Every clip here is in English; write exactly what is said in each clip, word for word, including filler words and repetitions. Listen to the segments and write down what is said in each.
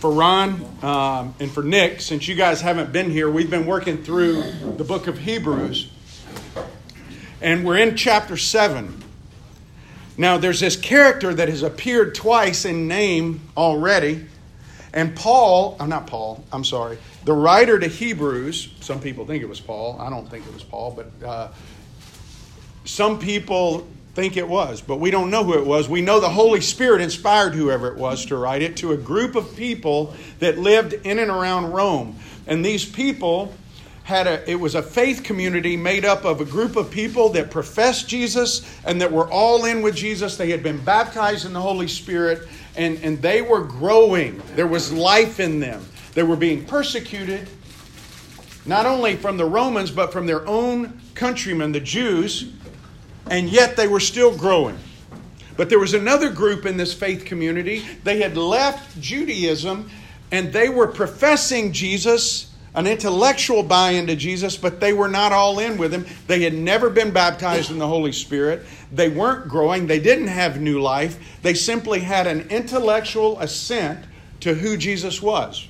for Ron um, and for Nick, since you guys haven't been here, we've been working through the book of Hebrews. And we're in chapter seven. Now, there's this character that has appeared twice in name already. And Paul, I'm not Paul, I'm sorry, the writer to Hebrews, some people think it was Paul. I don't think it was Paul, but uh, some people think it was, but we don't know who it was. We know the Holy Spirit inspired whoever it was to write it to a group of people that lived in and around Rome. And these people had a, it was a faith community made up of a group of people that professed Jesus and that were all in with Jesus. They had been baptized in the Holy Spirit and, and they were growing. There was life in them. They were being persecuted, not only from the Romans, but from their own countrymen, the Jews, and yet they were still growing. But there was another group in this faith community. They had left Judaism and they were professing Jesus, an intellectual buy-in to Jesus, but they were not all in with him. They had never been baptized in the Holy Spirit. They weren't growing. They didn't have new life. They simply had an intellectual assent to who Jesus was.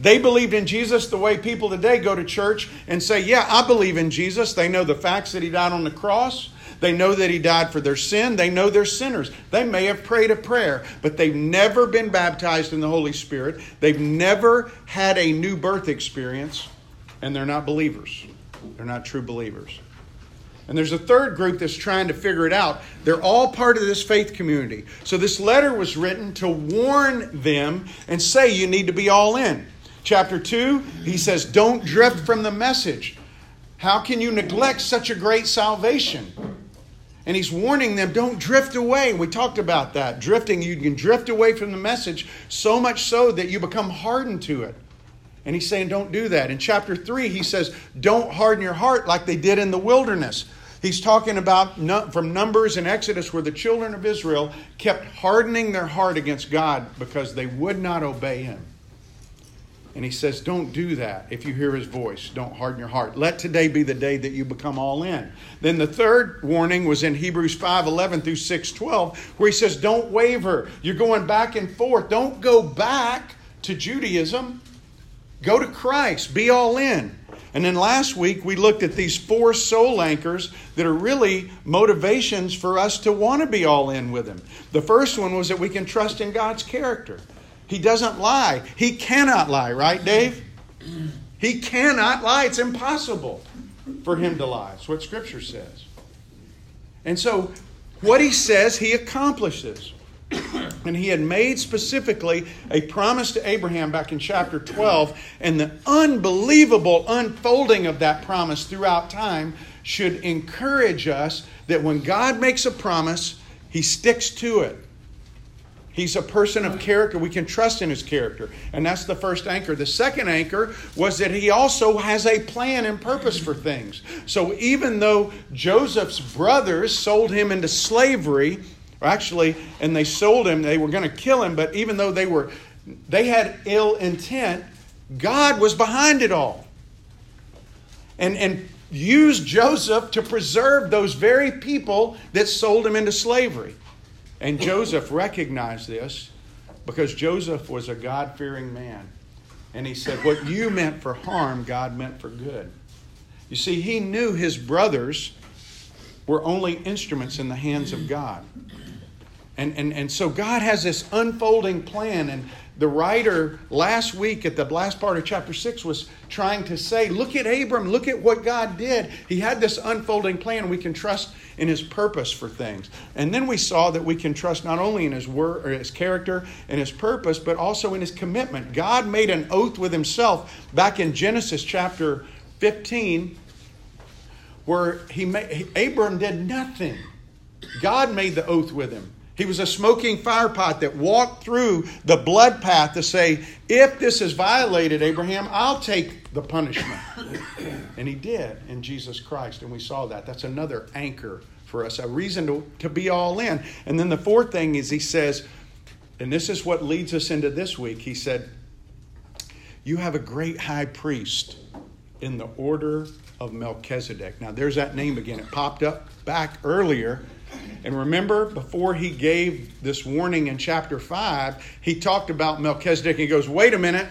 They believed in Jesus the way people today go to church and say, yeah, I believe in Jesus. They know the facts that he died on the cross. They know that he died for their sin. They know they're sinners. They may have prayed a prayer, but they've never been baptized in the Holy Spirit. They've never had a new birth experience, and they're not believers. They're not true believers. And there's a third group that's trying to figure it out. They're all part of this faith community. So this letter was written to warn them and say you need to be all in. Chapter two, he says, don't drift from the message. How can you neglect such a great salvation? And he's warning them, don't drift away. We talked about that. Drifting, you can drift away from the message so much so that you become hardened to it. And he's saying, don't do that. In chapter three, he says, don't harden your heart like they did in the wilderness. He's talking about from Numbers and Exodus where the children of Israel kept hardening their heart against God because they would not obey him. And he says, don't do that. If you hear his voice, don't harden your heart. Let today be the day that you become all in. Then the third warning was in Hebrews five eleven through six twelve, where he says, don't waver. You're going back and forth. Don't go back to Judaism. Go to Christ. Be all in. And then last week, we looked at these four soul anchors that are really motivations for us to want to be all in with him. The first one was that we can trust in God's character. He doesn't lie. He cannot lie, right, Dave? He cannot lie. It's impossible for him to lie. It's what Scripture says. And so what he says, he accomplishes. And he had made specifically a promise to Abraham back in chapter twelve. And the unbelievable unfolding of that promise throughout time should encourage us that when God makes a promise, he sticks to it. He's a person of character. We can trust in his character. And that's the first anchor. The second anchor was that he also has a plan and purpose for things. So even though Joseph's brothers sold him into slavery, or actually, and they sold him, they were going to kill him. But even though they were, they had ill intent, God was behind it all. And, and used Joseph to preserve those very people that sold him into slavery. And Joseph recognized this because Joseph was a God-fearing man. And he said, what you meant for harm, God meant for good. You see, he knew his brothers were only instruments in the hands of God. And, and, and so God has this unfolding plan. And the writer last week at the last part of chapter six was trying to say, look at Abram, look at what God did. He had this unfolding plan. We can trust in his purpose for things. And then we saw that we can trust not only in his word or his character and his purpose, but also in his commitment. God made an oath with himself back in Genesis chapter fifteen, where he made, Abram did nothing. God made the oath with him. He was a smoking firepot that walked through the blood path to say, if this is violated, Abraham, I'll take the punishment. And he did in Jesus Christ. And we saw that. That's another anchor for us, a reason to, to be all in. And then the fourth thing is he says, and this is what leads us into this week. He said, you have a great high priest in the order of Melchizedek. Now there's that name again. It popped up back earlier. And remember, before he gave this warning in chapter five, he talked about Melchizedek. He goes, wait a minute,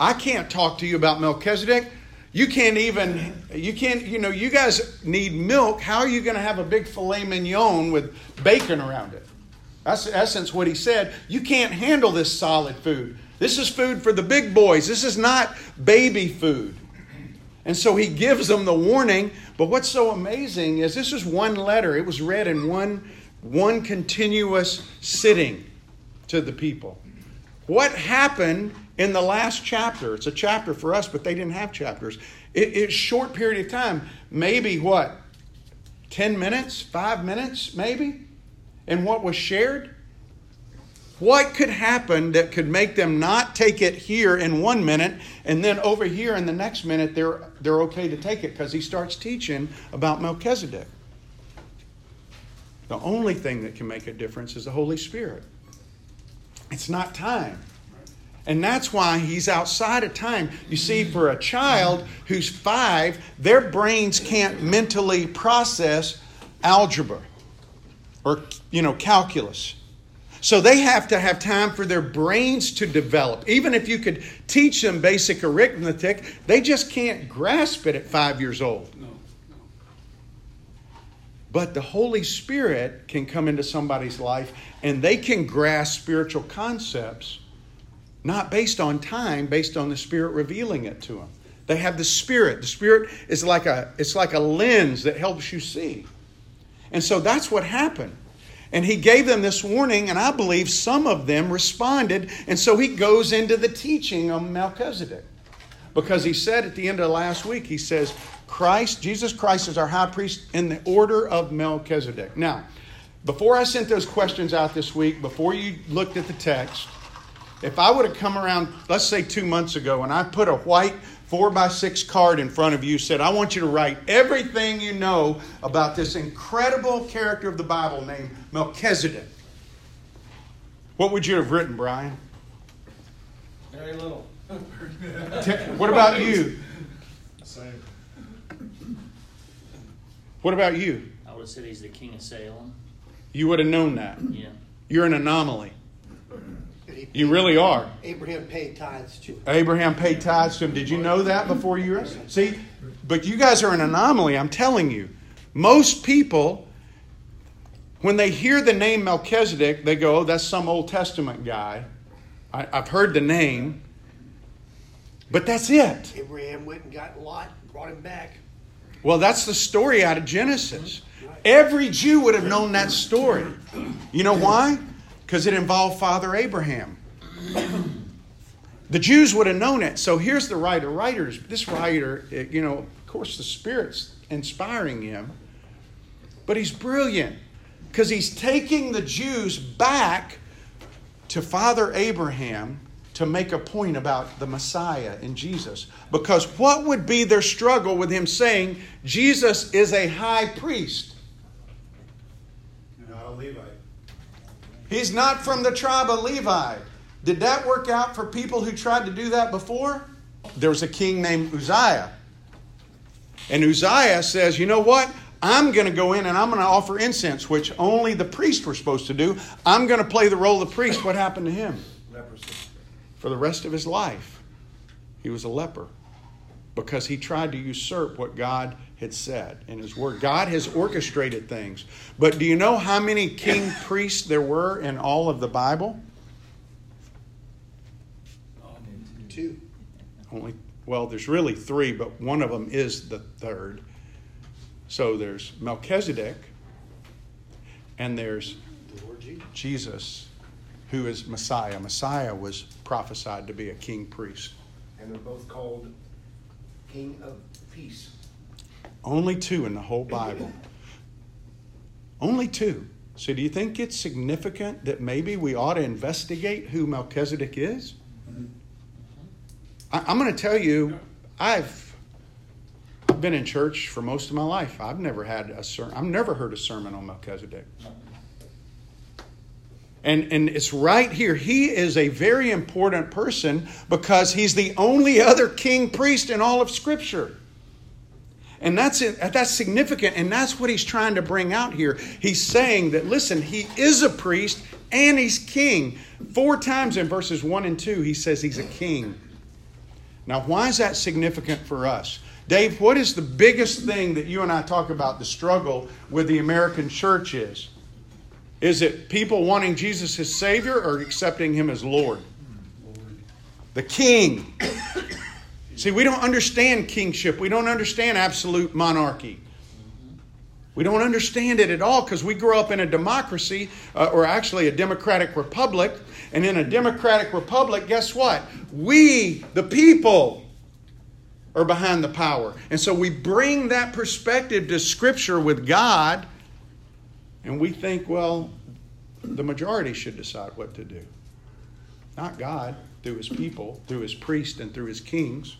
I can't talk to you about Melchizedek. You can't even, you can't, you know, you guys need milk. How are you going to have a big filet mignon with bacon around it? That's in essence what he said. You can't handle this solid food. This is food for the big boys. This is not baby food. And so he gives them the warning. But what's so amazing is this is one letter. It was read in one, one continuous sitting to the people. What happened in the last chapter? It's a chapter for us, but they didn't have chapters. It, it's a short period of time. Maybe what? ten minutes? Five minutes maybe? And what was shared? What could happen that could make them not take it here in one minute and then over here in the next minute they're they're okay to take it because he starts teaching about Melchizedek? The only thing that can make a difference is the Holy Spirit. It's not time. And that's why he's outside of time. You see, for a child who's five, their brains can't mentally process algebra or, you know, calculus. So they have to have time for their brains to develop. Even if you could teach them basic arithmetic, they just can't grasp it at five years old. No, no. But the Holy Spirit can come into somebody's life and they can grasp spiritual concepts, not based on time, based on the Spirit revealing it to them. They have the Spirit. The Spirit is like a, it's like a lens that helps you see. And so that's what happened. And he gave them this warning, and I believe some of them responded. And so he goes into the teaching on Melchizedek. Because he said at the end of last week, he says, Christ, Jesus Christ is our high priest in the order of Melchizedek. Now, before I sent those questions out this week, before you looked at the text, if I would have come around, let's say two months ago, and I put a white four by six card in front of you, said, I want you to write everything you know about this incredible character of the Bible named Melchizedek, what would you have written, Brian? Very little. What about you? Same. What about you? I would have said he's the king of Salem. You would have known that. Yeah. You're an anomaly. You really are. Abraham paid tithes to him. Abraham paid tithes to him. Did you know that before you were? See, but you guys are an anomaly, I'm telling you. Most people, when they hear the name Melchizedek, they go, oh, that's some Old Testament guy. I, I've heard the name. But that's it. Abraham went and got Lot and brought him back. Well, that's the story out of Genesis. Every Jew would have known that story. You know why? Because it involved Father Abraham. The Jews would have known it. So here's the writer. Writers, this writer, you know, of course the Spirit's inspiring him. But he's brilliant. Because he's taking the Jews back to Father Abraham to make a point about the Messiah in Jesus. Because what would be their struggle with him saying, Jesus is a high priest? Not a Levite. He's not from the tribe of Levi. Did that work out for people who tried to do that before? There was a king named Uzziah. And Uzziah says, you know what? I'm going to go in and I'm going to offer incense, which only the priests were supposed to do. I'm going to play the role of the priest. What happened to him? Leprosy. For the rest of his life, he was a leper. Because he tried to usurp what God had said in his word. God has orchestrated things. But do you know how many king priests there were in all of the Bible? Two. Only, well, there's really three, but one of them is the third. So there's Melchizedek, and there's Jesus, who is Messiah. Messiah was prophesied to be a king priest. And they're both called King of Peace. Only two in the whole Bible. Only two. So do you think it's significant that maybe we ought to investigate who Melchizedek is? Mm-hmm. I, I'm going to tell you, I've, I've been in church for most of my life. I've never had a sermon. I've never heard a sermon on Melchizedek. And and it's right here. He is a very important person because he's the only other king priest in all of Scripture. And that's that's significant, and that's what he's trying to bring out here. He's saying that, listen, he is a priest and he's king. Four times in verses one and two, he says he's a king. Now, why is that significant for us? Dave, what is the biggest thing that you and I talk about the struggle with the American church is? Is it people wanting Jesus as Savior or accepting Him as Lord? Lord. The King. See, we don't understand kingship. We don't understand absolute monarchy. We don't understand it at all because we grew up in a democracy, uh, or actually a democratic republic. And in a democratic republic, guess what? We, the people, are behind the power. And so we bring that perspective to Scripture with God, and we think, well, the majority should decide what to do. Not God, through His people, through His priests, and through His kings.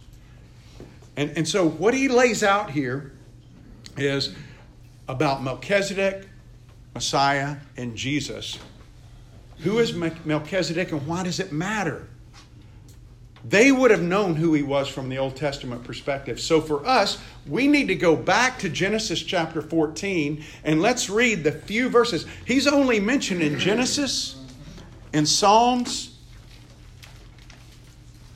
And, and so what he lays out here is about Melchizedek, Messiah, and Jesus. Who is Melchizedek and why does it matter? They would have known who he was from the Old Testament perspective. So for us, we need to go back to Genesis chapter fourteen and let's read the few verses. He's only mentioned in Genesis, in Psalms,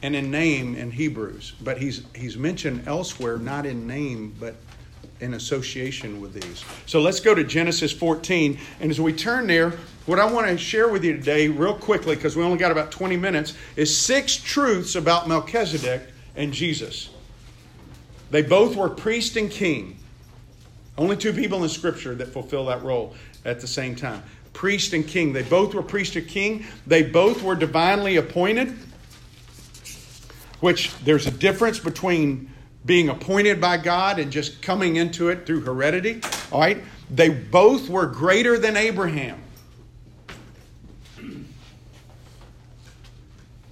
and in name in Hebrews. But he's he's mentioned elsewhere, not in name, but in association with these. So let's go to Genesis fourteen. And as we turn there, what I want to share with you today real quickly, because we only got about twenty minutes, is six truths about Melchizedek and Jesus. They both were priest and king. Only two people in Scripture that fulfill that role at the same time. Priest and king. They both were priest and king. They both were divinely appointed, which there's a difference between being appointed by God and just coming into it through heredity. All right? They both were greater than Abraham.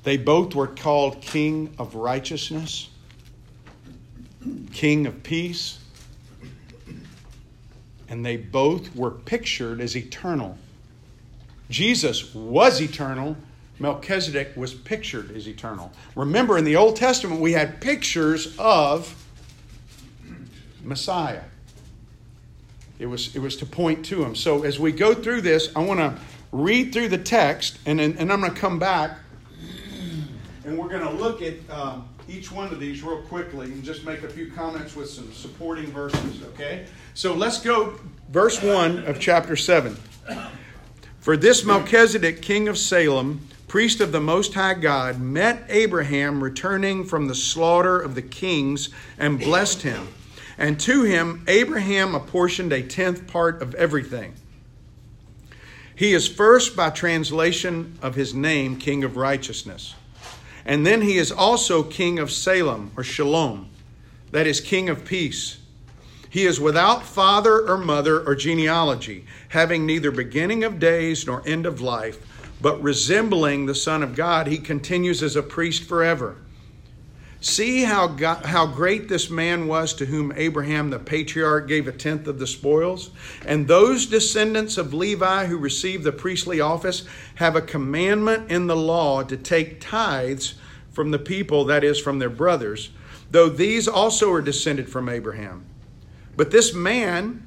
They both were called King of Righteousness, King of Peace, and they both were pictured as eternal. Jesus was eternal. Melchizedek was pictured as eternal. Remember, in the Old Testament, we had pictures of Messiah. It was, it was to point to him. So as we go through this, I want to read through the text, and, and, and I'm going to come back, and we're going to look at um, each one of these real quickly and just make a few comments with some supporting verses, okay? So let's go verse one of chapter seven. For this Melchizedek, king of Salem, priest of the Most High God, met Abraham returning from the slaughter of the kings and blessed him. And to him, Abraham apportioned a tenth part of everything. He is first by translation of his name, King of Righteousness. And then he is also King of Salem, or Shalom, that is, King of Peace. He is without father or mother or genealogy, having neither beginning of days nor end of life, but resembling the Son of God, he continues as a priest forever. See how God, how great this man was to whom Abraham the patriarch gave a tenth of the spoils? And those descendants of Levi who receive the priestly office have a commandment in the law to take tithes from the people, that is, from their brothers, though these also are descended from Abraham. But this man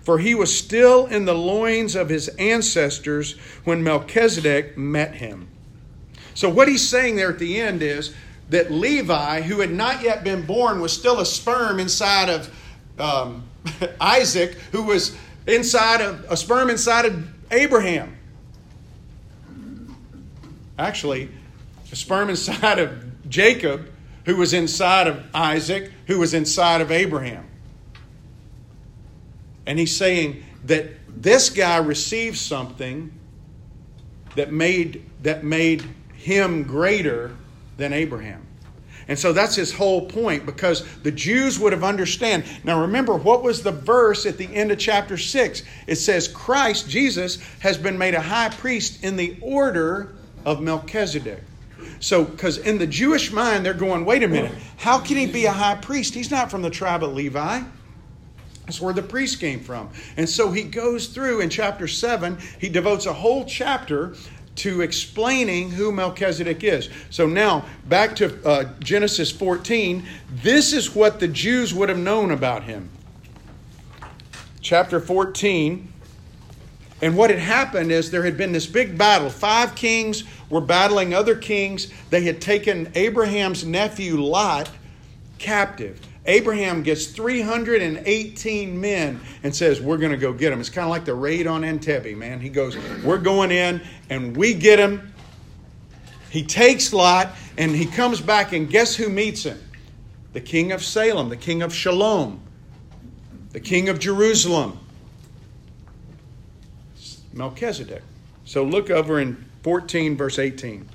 For he was still in the loins of his ancestors when Melchizedek met him. So what he's saying there at the end is, that Levi, who had not yet been born, was still a sperm inside of um, Isaac, who was inside of a sperm inside of Abraham. Actually, a sperm inside of Jacob, who was inside of Isaac, who was inside of Abraham. And he's saying that this guy received something that made that made him greater than Abraham. And so that's his whole point, because the Jews would have understood. Now remember, what was the verse at the end of chapter six? It says, Christ, Jesus, has been made a high priest in the order of Melchizedek. So, because in the Jewish mind, they're going, wait a minute, how can he be a high priest? He's not from the tribe of Levi. That's where the priest came from. And so he goes through in chapter seven, he devotes a whole chapter to explaining who Melchizedek is. So now, back to uh, Genesis fourteen, this is what the Jews would have known about him. Chapter fourteen, and what had happened is there had been this big battle. Five kings were battling other kings. They had taken Abraham's nephew Lot captive. Abraham gets three hundred eighteen men and says, we're going to go get them. It's kind of like the raid on Entebbe, man. He goes, we're going in and we get him. He takes Lot and he comes back, and guess who meets him? The king of Salem, the king of Shalom, the king of Jerusalem, Melchizedek. So look over in fourteen, verse eighteen.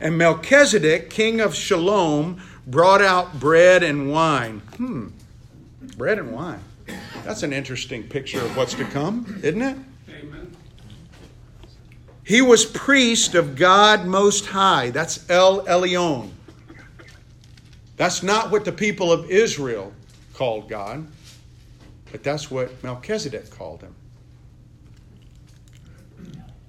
And Melchizedek, king of Shalom, brought out bread and wine. Hmm. Bread and wine. That's an interesting picture of what's to come, isn't it? Amen. He was priest of God Most High. That's El Elyon. That's not what the people of Israel called God, but that's what Melchizedek called him.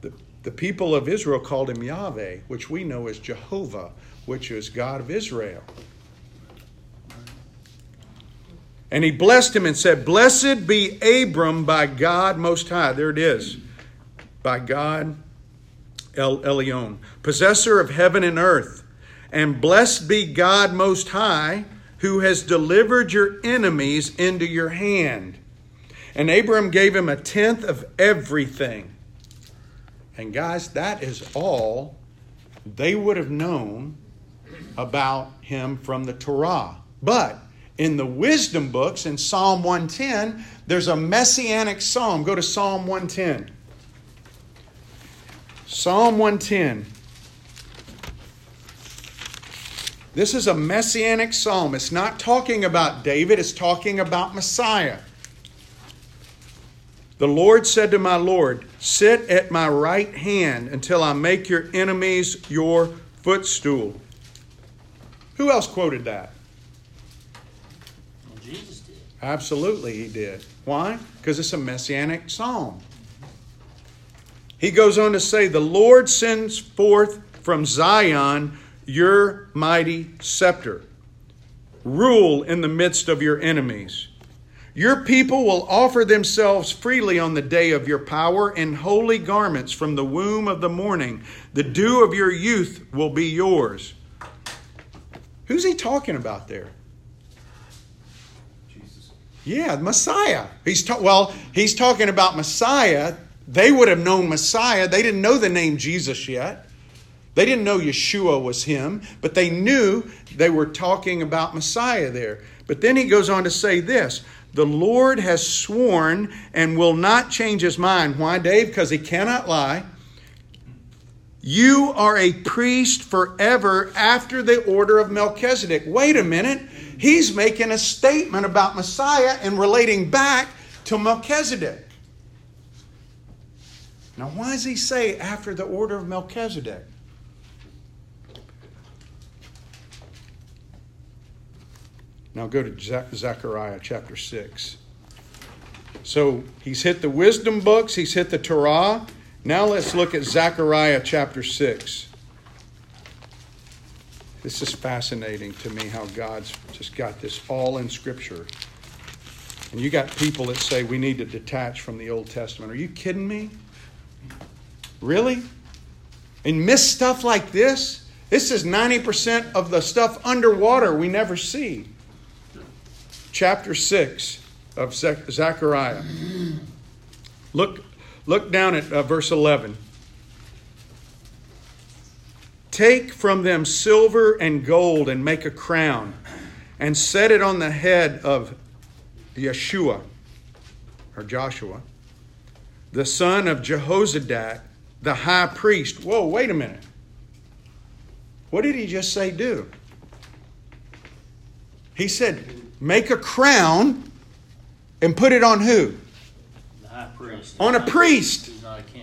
The, the people of Israel called him Yahweh, which we know as Jehovah, which is God of Israel. And he blessed him and said, blessed be Abram by God Most High. There it is. By God El Elyon, possessor of heaven and earth. And blessed be God Most High, who has delivered your enemies into your hand. And Abram gave him a tenth of everything. And guys, that is all they would have known about him from the Torah. But in the wisdom books, in Psalm one ten, there's a messianic psalm. Go to Psalm one ten. Psalm one ten. This is a messianic psalm. It's not talking about David. It's talking about Messiah. The Lord said to my Lord, sit at my right hand until I make your enemies your footstool. Who else quoted that? Well, Jesus did. Absolutely he did. Why? Because it's a messianic psalm. He goes on to say, the Lord sends forth from Zion your mighty scepter. Rule in the midst of your enemies. Your people will offer themselves freely on the day of your power in holy garments from the womb of the morning. The dew of your youth will be yours. Who's he talking about there? Jesus. Yeah, Messiah. He's ta- well, he's talking about Messiah. They would have known Messiah. They didn't know the name Jesus yet. They didn't know Yeshua was him, but they knew they were talking about Messiah there. But then he goes on to say this, the Lord has sworn and will not change his mind. Why, Dave? Because he cannot lie. You are a priest forever after the order of Melchizedek. Wait a minute. He's making a statement about Messiah and relating back to Melchizedek. Now, why does he say after the order of Melchizedek? Now go to Zechariah chapter six. So he's hit the wisdom books. He's hit the Torah. Now let's look at Zechariah chapter six. This is fascinating to me how God's just got this all in Scripture. And you got people that say we need to detach from the Old Testament. Are you kidding me? Really? And miss stuff like this? This is ninety percent of the stuff underwater we never see. Chapter six of Zechariah. Look. Look down at uh, verse eleven. Take from them silver and gold and make a crown and set it on the head of Yeshua, or Joshua, the son of Jehozadak, the high priest. Whoa, wait a minute. What did he just say do? He said, make a crown and put it on who? The high priest. On a priest. He's not a king.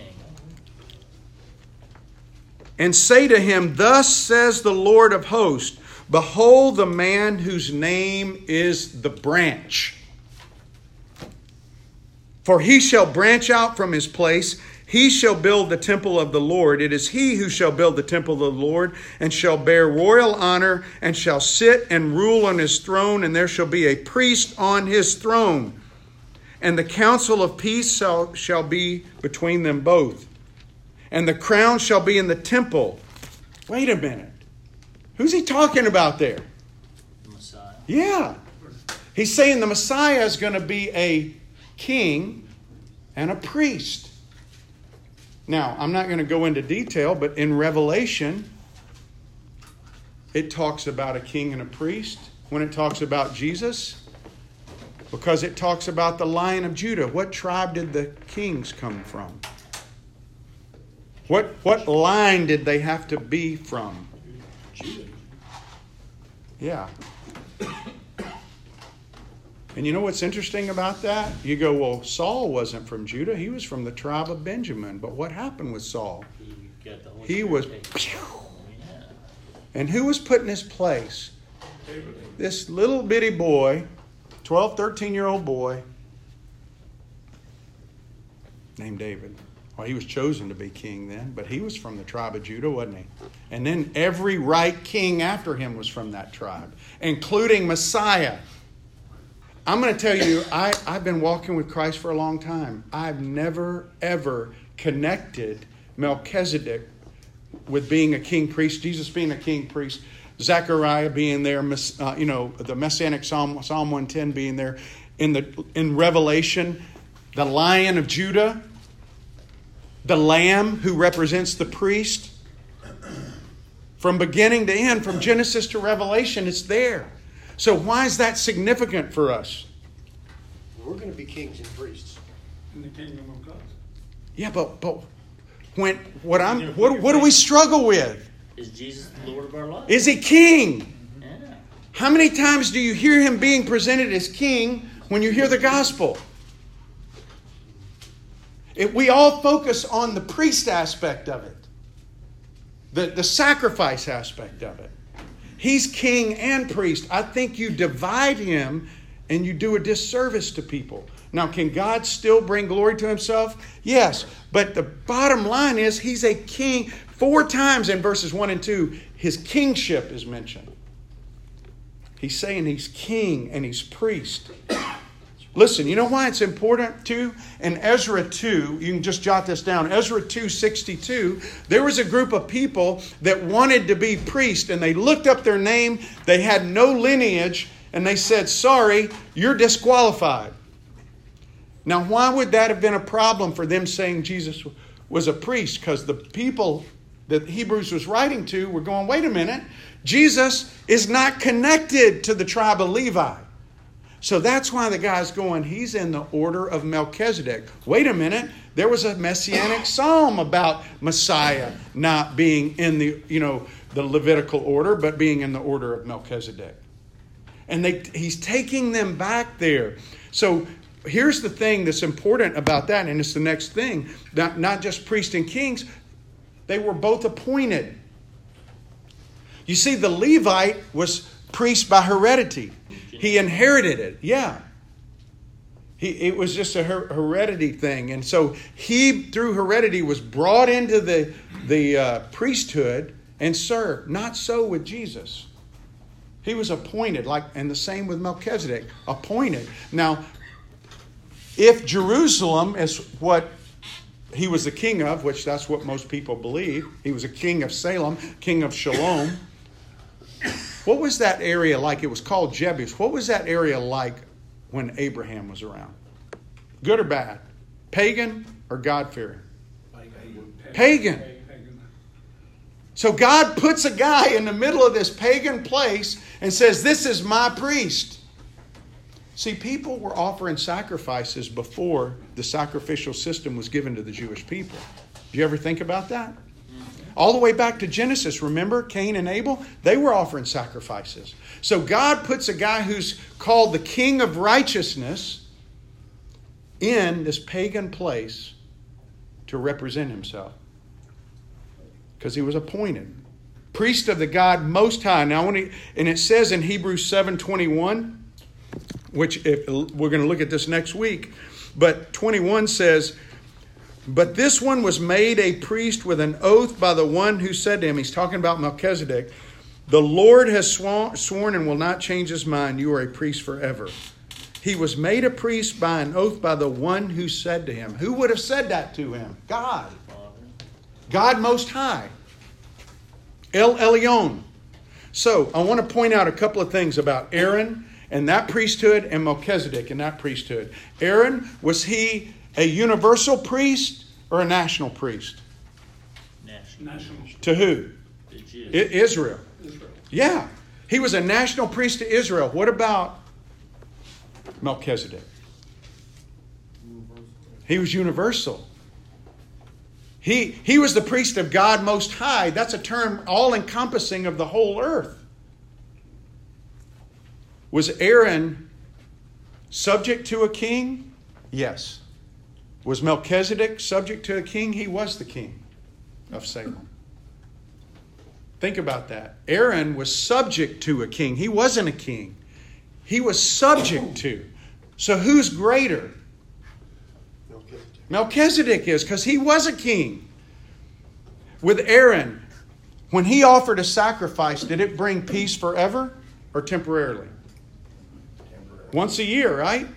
And say to him, thus says the Lord of hosts, behold the man whose name is the branch. For he shall branch out from his place. He shall build the temple of the Lord. It is he who shall build the temple of the Lord, and shall bear royal honor, and shall sit and rule on his throne, and there shall be a priest on his throne. And the counsel of peace shall, shall be between them both. And the crown shall be in the temple. Wait a minute. Who's he talking about there? The Messiah. Yeah. He's saying the Messiah is going to be a king and a priest. Now, I'm not going to go into detail, but in Revelation, it talks about a king and a priest when it talks about Jesus, because it talks about the Lion of Judah. What tribe did the kings come from? What, what line did they have to be from? Judah. Yeah. And you know what's interesting about that? You go, well, Saul wasn't from Judah. He was from the tribe of Benjamin. But what happened with Saul? He, got the Holy he was... Pew, yeah. And who was put in his place? David. This little bitty boy, twelve, thirteen-year-old boy named David. Well, he was chosen to be king then, but he was from the tribe of Judah, wasn't he? And then every right king after him was from that tribe, including Messiah. I'm going to tell you, I, I've been walking with Christ for a long time. I've never, ever connected Melchizedek with being a king priest, Jesus being a king priest, Zechariah being there, uh, you know, the Messianic Psalm, Psalm one ten being there, in the in Revelation, the Lion of Judah, the Lamb who represents the priest. From beginning to end, from Genesis to Revelation, it's there. So why is that significant for us? We're going to be kings and priests in the kingdom of God. Yeah, but but when what I'm what what do we struggle with? Is Jesus the Lord of our life? Is he king? Yeah. How many times do you hear him being presented as king when you hear the gospel? It, we all focus on the priest aspect of it, the the sacrifice aspect of it. He's king and priest. I think you divide him and you do a disservice to people. Now, can God still bring glory to himself? Yes. But the bottom line is he's a king. Four times in verses one and two, his kingship is mentioned. He's saying he's king and he's priest. Listen, you know why it's important too? In Ezra two, you can just jot this down. Ezra two sixty-two, there was a group of people that wanted to be priests, and they looked up their name. They had no lineage, and they said, sorry, you're disqualified. Now, why would that have been a problem for them saying Jesus was a priest? Because the people that Hebrews was writing to were going, wait a minute, Jesus is not connected to the tribe of Levi. So that's why the guy's going, he's in the order of Melchizedek. Wait a minute, there was a Messianic psalm about Messiah not being in the, you know, the Levitical order, but being in the order of Melchizedek. And they, he's taking them back there. So here's the thing that's important about that, and it's the next thing. Not, not just priests and kings, they were both appointed. You see, the Levite was priest by heredity. He inherited it, yeah. He, it was just a her- heredity thing. And so he, through heredity, was brought into the, the uh, priesthood and served. Not so with Jesus. He was appointed, like, and the same with Melchizedek, appointed. Now, if Jerusalem is what he was the king of, which that's what most people believe, he was a king of Salem, king of Shalom. What was that area like? It was called Jebus. What was that area like when Abraham was around? Good or bad? Pagan or God-fearing? Pagan. Pagan. Pagan. So God puts a guy in the middle of this pagan place and says, this is my priest. See, people were offering sacrifices before the sacrificial system was given to the Jewish people. Do you ever think about that? All the way back to Genesis, remember Cain and Abel? They were offering sacrifices. So God puts a guy who's called the King of Righteousness in this pagan place to represent himself, because he was appointed priest of the God Most High. Now, when he, and it says in Hebrews seven twenty-one, which if, we're going to look at this next week, but twenty-one says, "But this one was made a priest with an oath by the one who said to him," he's talking about Melchizedek, "the Lord has sworn, sworn and will not change his mind. You are a priest forever." He was made a priest by an oath by the one who said to him. Who would have said that to him? God. God Most High. El Elyon. So I want to point out a couple of things about Aaron and that priesthood and Melchizedek and that priesthood. Aaron, was he a universal priest or a national priest? National. national. To who? The Jews. I- Israel. Israel. Yeah. He was a national priest to Israel. What about Melchizedek? Universal. He was universal. He, he was the priest of God Most High. That's a term all-encompassing of the whole earth. Was Aaron subject to a king? Yes. Was Melchizedek subject to a king? He was the king of Salem. Think about that. Aaron was subject to a king. He wasn't a king. He was subject to. So who's greater? Melchizedek, Melchizedek is, because he was a king. With Aaron, when he offered a sacrifice, did it bring peace forever or temporarily? Temporarily. Once a year, right?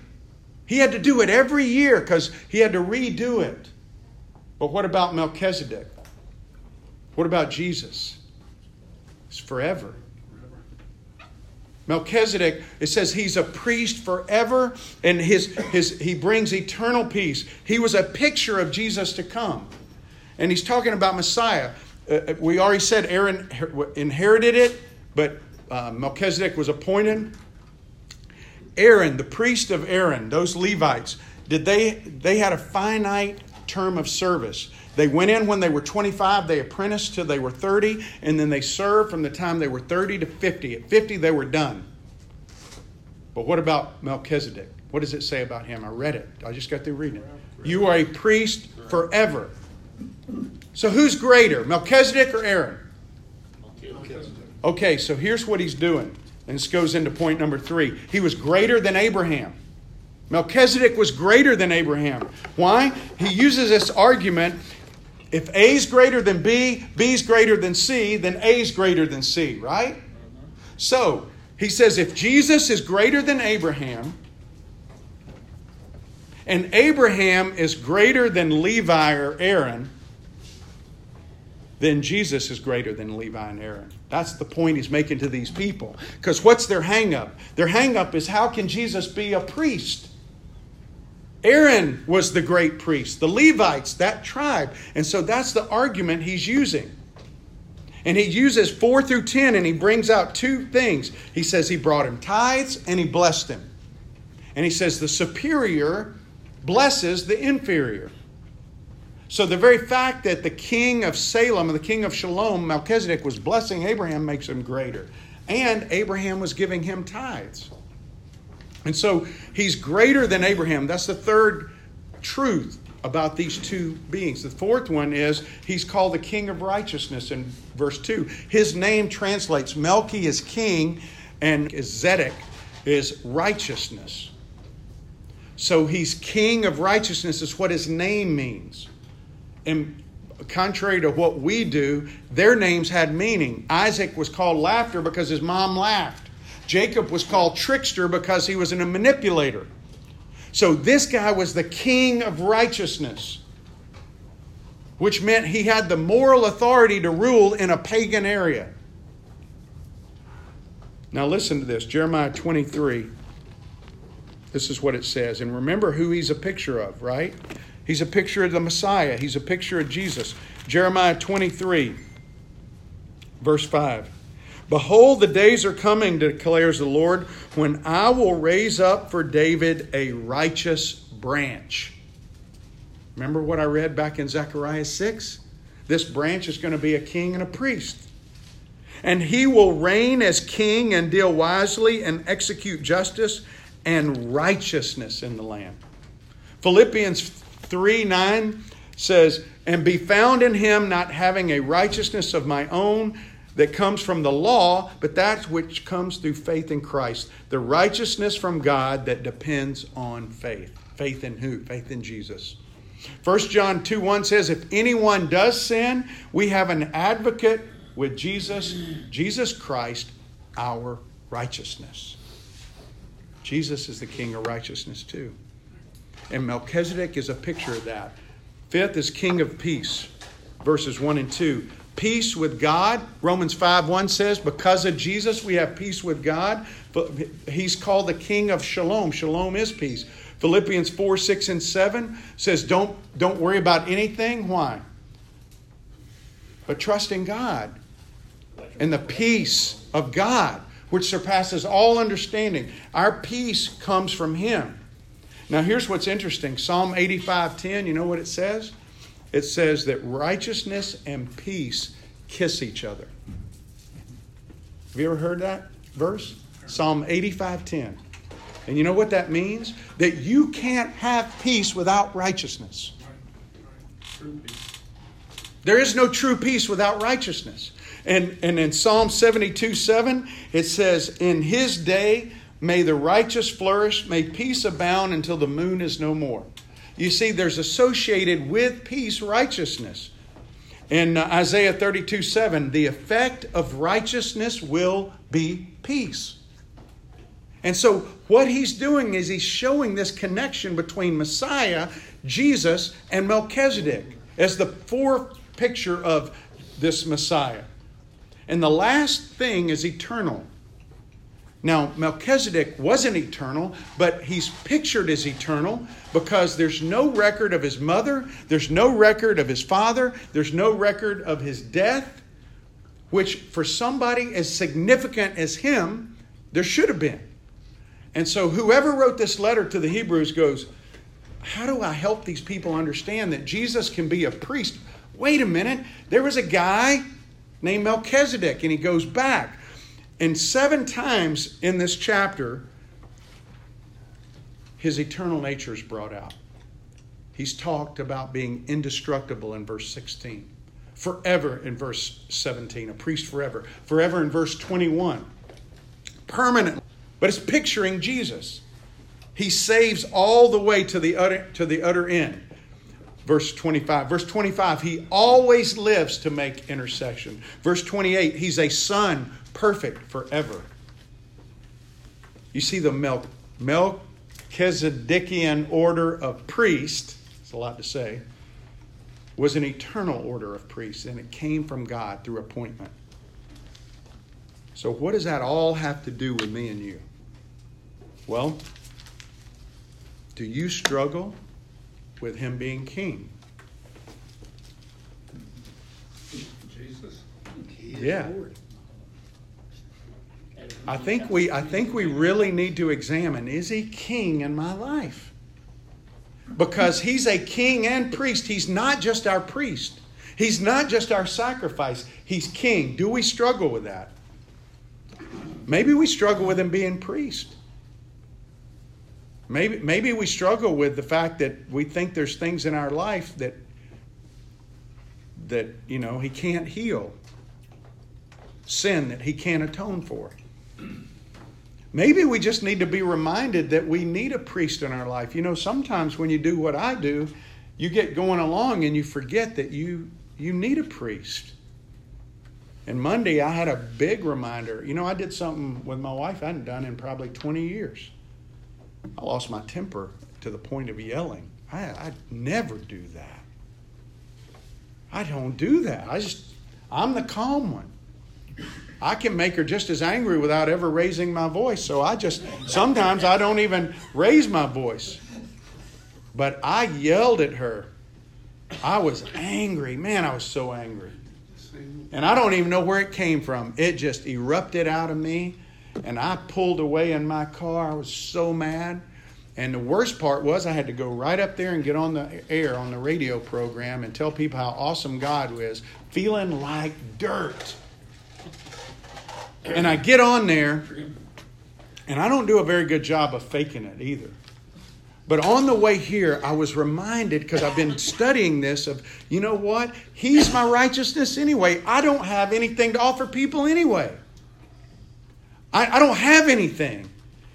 He had to do it every year because he had to redo it. But what about Melchizedek? What about Jesus? It's forever. Melchizedek, it says he's a priest forever, and his, his he brings eternal peace. He was a picture of Jesus to come. And he's talking about Messiah. Uh, we already said Aaron inherited it, but uh, Melchizedek was appointed. Aaron, the priest of Aaron, those Levites, did they they had a finite term of service. They went in when they were twenty-five, they apprenticed till they were thirty, and then they served from the time they were thirty to fifty. At fifty, they were done. But what about Melchizedek? What does it say about him? I read it. I just got through reading it. You are a priest forever. So who's greater, Melchizedek or Aaron? Melchizedek. Okay, so here's what he's doing. And this goes into point number three. He was greater than Abraham. Melchizedek was greater than Abraham. Why? He uses this argument, if A is greater than B, B is greater than C, then A is greater than C, right? So, he says if Jesus is greater than Abraham, and Abraham is greater than Levi or Aaron, then Jesus is greater than Levi and Aaron. That's the point he's making to these people. Because what's their hang-up? Their hang-up is, how can Jesus be a priest? Aaron was the great priest, the Levites, that tribe. And so that's the argument he's using. And he uses four through ten, and he brings out two things. He says he brought him tithes, and he blessed him. And he says the superior blesses the inferior. So the very fact that the king of Salem, the king of Shalom, Melchizedek, was blessing Abraham makes him greater. And Abraham was giving him tithes. And so he's greater than Abraham. That's the third truth about these two beings. The fourth one is he's called the King of Righteousness in verse two. His name translates, Melchi is king and Zedek is righteousness. So he's King of Righteousness is what his name means. And contrary to what we do, their names had meaning. Isaac was called Laughter because his mom laughed. Jacob was called Trickster because he was a manipulator. So this guy was the King of Righteousness, which meant he had the moral authority to rule in a pagan area. Now listen to this, Jeremiah twenty-three. This is what it says. And remember who he's a picture of, right? He's a picture of the Messiah. He's a picture of Jesus. Jeremiah twenty-three, verse five. "Behold, the days are coming, declares the Lord, when I will raise up for David a righteous branch." Remember what I read back in Zechariah six? This branch is going to be a king and a priest. And he will reign as king and deal wisely and execute justice and righteousness in the land. Philippians three nine says, and be found in him, not having a righteousness of my own that comes from the law, but that which comes through faith in Christ. The righteousness from God that depends on faith. Faith in who? Faith in Jesus. First John two one says, if anyone does sin, we have an advocate with Jesus, Jesus Christ, our righteousness. Jesus is the King of righteousness too. And Melchizedek is a picture of that. Fifth is King of peace, verses one and two. Peace with God, Romans five one says, because of Jesus we have peace with God. He's called the King of Shalom. Shalom is peace. Philippians four six and seven says, don't, don't worry about anything. Why? But trust in God and the peace of God, which surpasses all understanding. Our peace comes from Him. Now here's what's interesting. Psalm eighty-five ten, you know what it says? It says that righteousness and peace kiss each other. Have you ever heard that verse? Psalm eighty-five ten. And you know what that means? That you can't have peace without righteousness. There is no true peace without righteousness. And, and in Psalm seventy-two seven, it says, in his day may the righteous flourish, may peace abound until the moon is no more. You see, there's associated with peace righteousness. In Isaiah thirty-two seven, the effect of righteousness will be peace. And so what he's doing is he's showing this connection between Messiah, Jesus, and Melchizedek as the fourth picture of this Messiah. And the last thing is eternal. Now, Melchizedek wasn't eternal, but he's pictured as eternal because there's no record of his mother, there's no record of his father, there's no record of his death, which for somebody as significant as him, there should have been. And so whoever wrote this letter to the Hebrews goes, how do I help these people understand that Jesus can be a priest? Wait a minute, there was a guy named Melchizedek, and he goes back. And seven times in this chapter, his eternal nature is brought out. He's talked about being indestructible in verse sixteen. Forever in verse seventeen, a priest forever. Forever in verse twenty-one. Permanent. But it's picturing Jesus. He saves all the way to the utter, to the utter end. Verse twenty-five. Verse twenty-five, he always lives to make intercession. Verse twenty-eight, he's a son perfect forever. You see the Mel- Melchizedekian order of priest, it's a lot to say, was an eternal order of priests, and it came from God through appointment. So what does that all have to do with me and you? Well, do you struggle with him being king? Jesus, he is yeah. Lord. I think we I think we really need to examine, is he king in my life? Because he's a king and priest. He's not just our priest. He's not just our sacrifice. He's king. Do we struggle with that? Maybe we struggle with him being priest. Maybe, maybe we struggle with the fact that we think there's things in our life that, that, you know, he can't heal. Sin that he can't atone for. Maybe we just need to be reminded that we need a priest in our life. You know, sometimes when you do what I do, you get going along and you forget that you, you need a priest. And Monday I had a big reminder. You know, I did something with my wife I hadn't done in probably twenty years. I lost my temper to the point of yelling. I, I'd never do that. I don't do that. I just, I'm the calm one. I can make her just as angry without ever raising my voice. So I just, sometimes I don't even raise my voice. But I yelled at her. I was angry. Man, I was so angry. And I don't even know where it came from. It just erupted out of me. And I pulled away in my car. I was so mad. And the worst part was I had to go right up there and get on the air on the radio program and tell people how awesome God was, feeling like dirt. And I get on there, and I don't do a very good job of faking it either. But on the way here, I was reminded, because I've been studying this, of, you know what? He's my righteousness anyway. I don't have anything to offer people anyway. I, I don't have anything.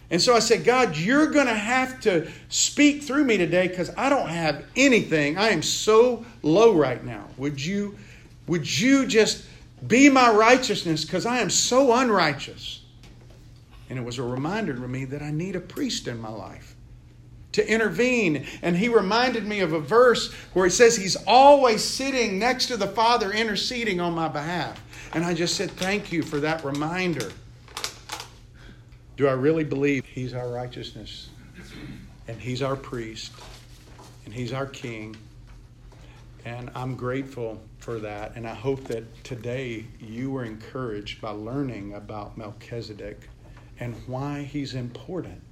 And so I said, God, you're going to have to speak through me today because I don't have anything. I am so low right now. Would you, would you just be my righteousness because I am so unrighteous? And it was a reminder to me that I need a priest in my life to intervene. And he reminded me of a verse where it says he's always sitting next to the Father interceding on my behalf. And I just said, thank you for that reminder. Do I really believe he's our righteousness, and he's our priest, and he's our king? And I'm grateful for that. And I hope that today you were encouraged by learning about Melchizedek and why he's important,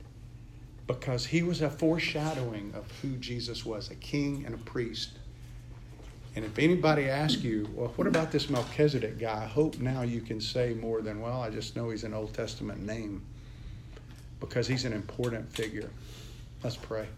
because he was a foreshadowing of who Jesus was, a king and a priest. And if anybody asks you, well, what about this Melchizedek guy? I hope now you can say more than, well, I just know he's an Old Testament name, because he's an important figure. Let's pray.